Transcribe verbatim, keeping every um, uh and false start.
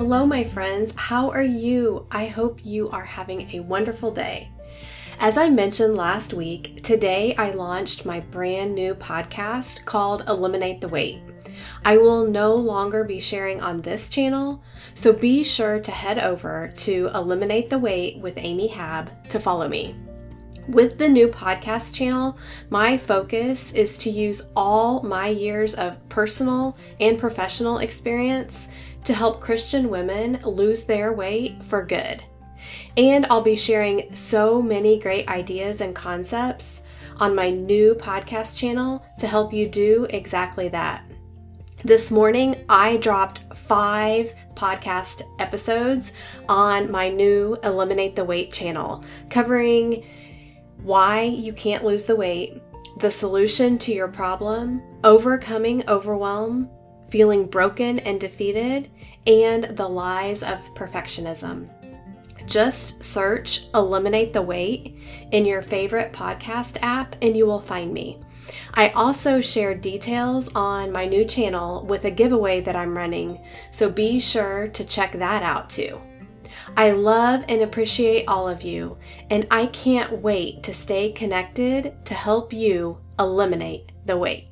Hello my friends, how are you? I hope you are having a wonderful day. As I mentioned last week, today I launched my brand new podcast called Eliminate the Weight. I will no longer be sharing on this channel, so be sure to head over to Eliminate the Weight with Amy Habb to follow me. With the new podcast channel, my focus is to use all my years of personal and professional experience to help Christian women lose their weight for good. And I'll be sharing so many great ideas and concepts on my new podcast channel to help you do exactly that. This morning, I dropped five podcast episodes on my new Eliminate the Weight channel, covering why you can't lose the weight, the solution to your problem, overcoming overwhelm, feeling broken and defeated, and the lies of perfectionism. Just search Eliminate the Weight in your favorite podcast app and you will find me. I also share details on my new channel with a giveaway that I'm running, so be sure to check that out too. I love and appreciate all of you, and I can't wait to stay connected to help you eliminate the weight.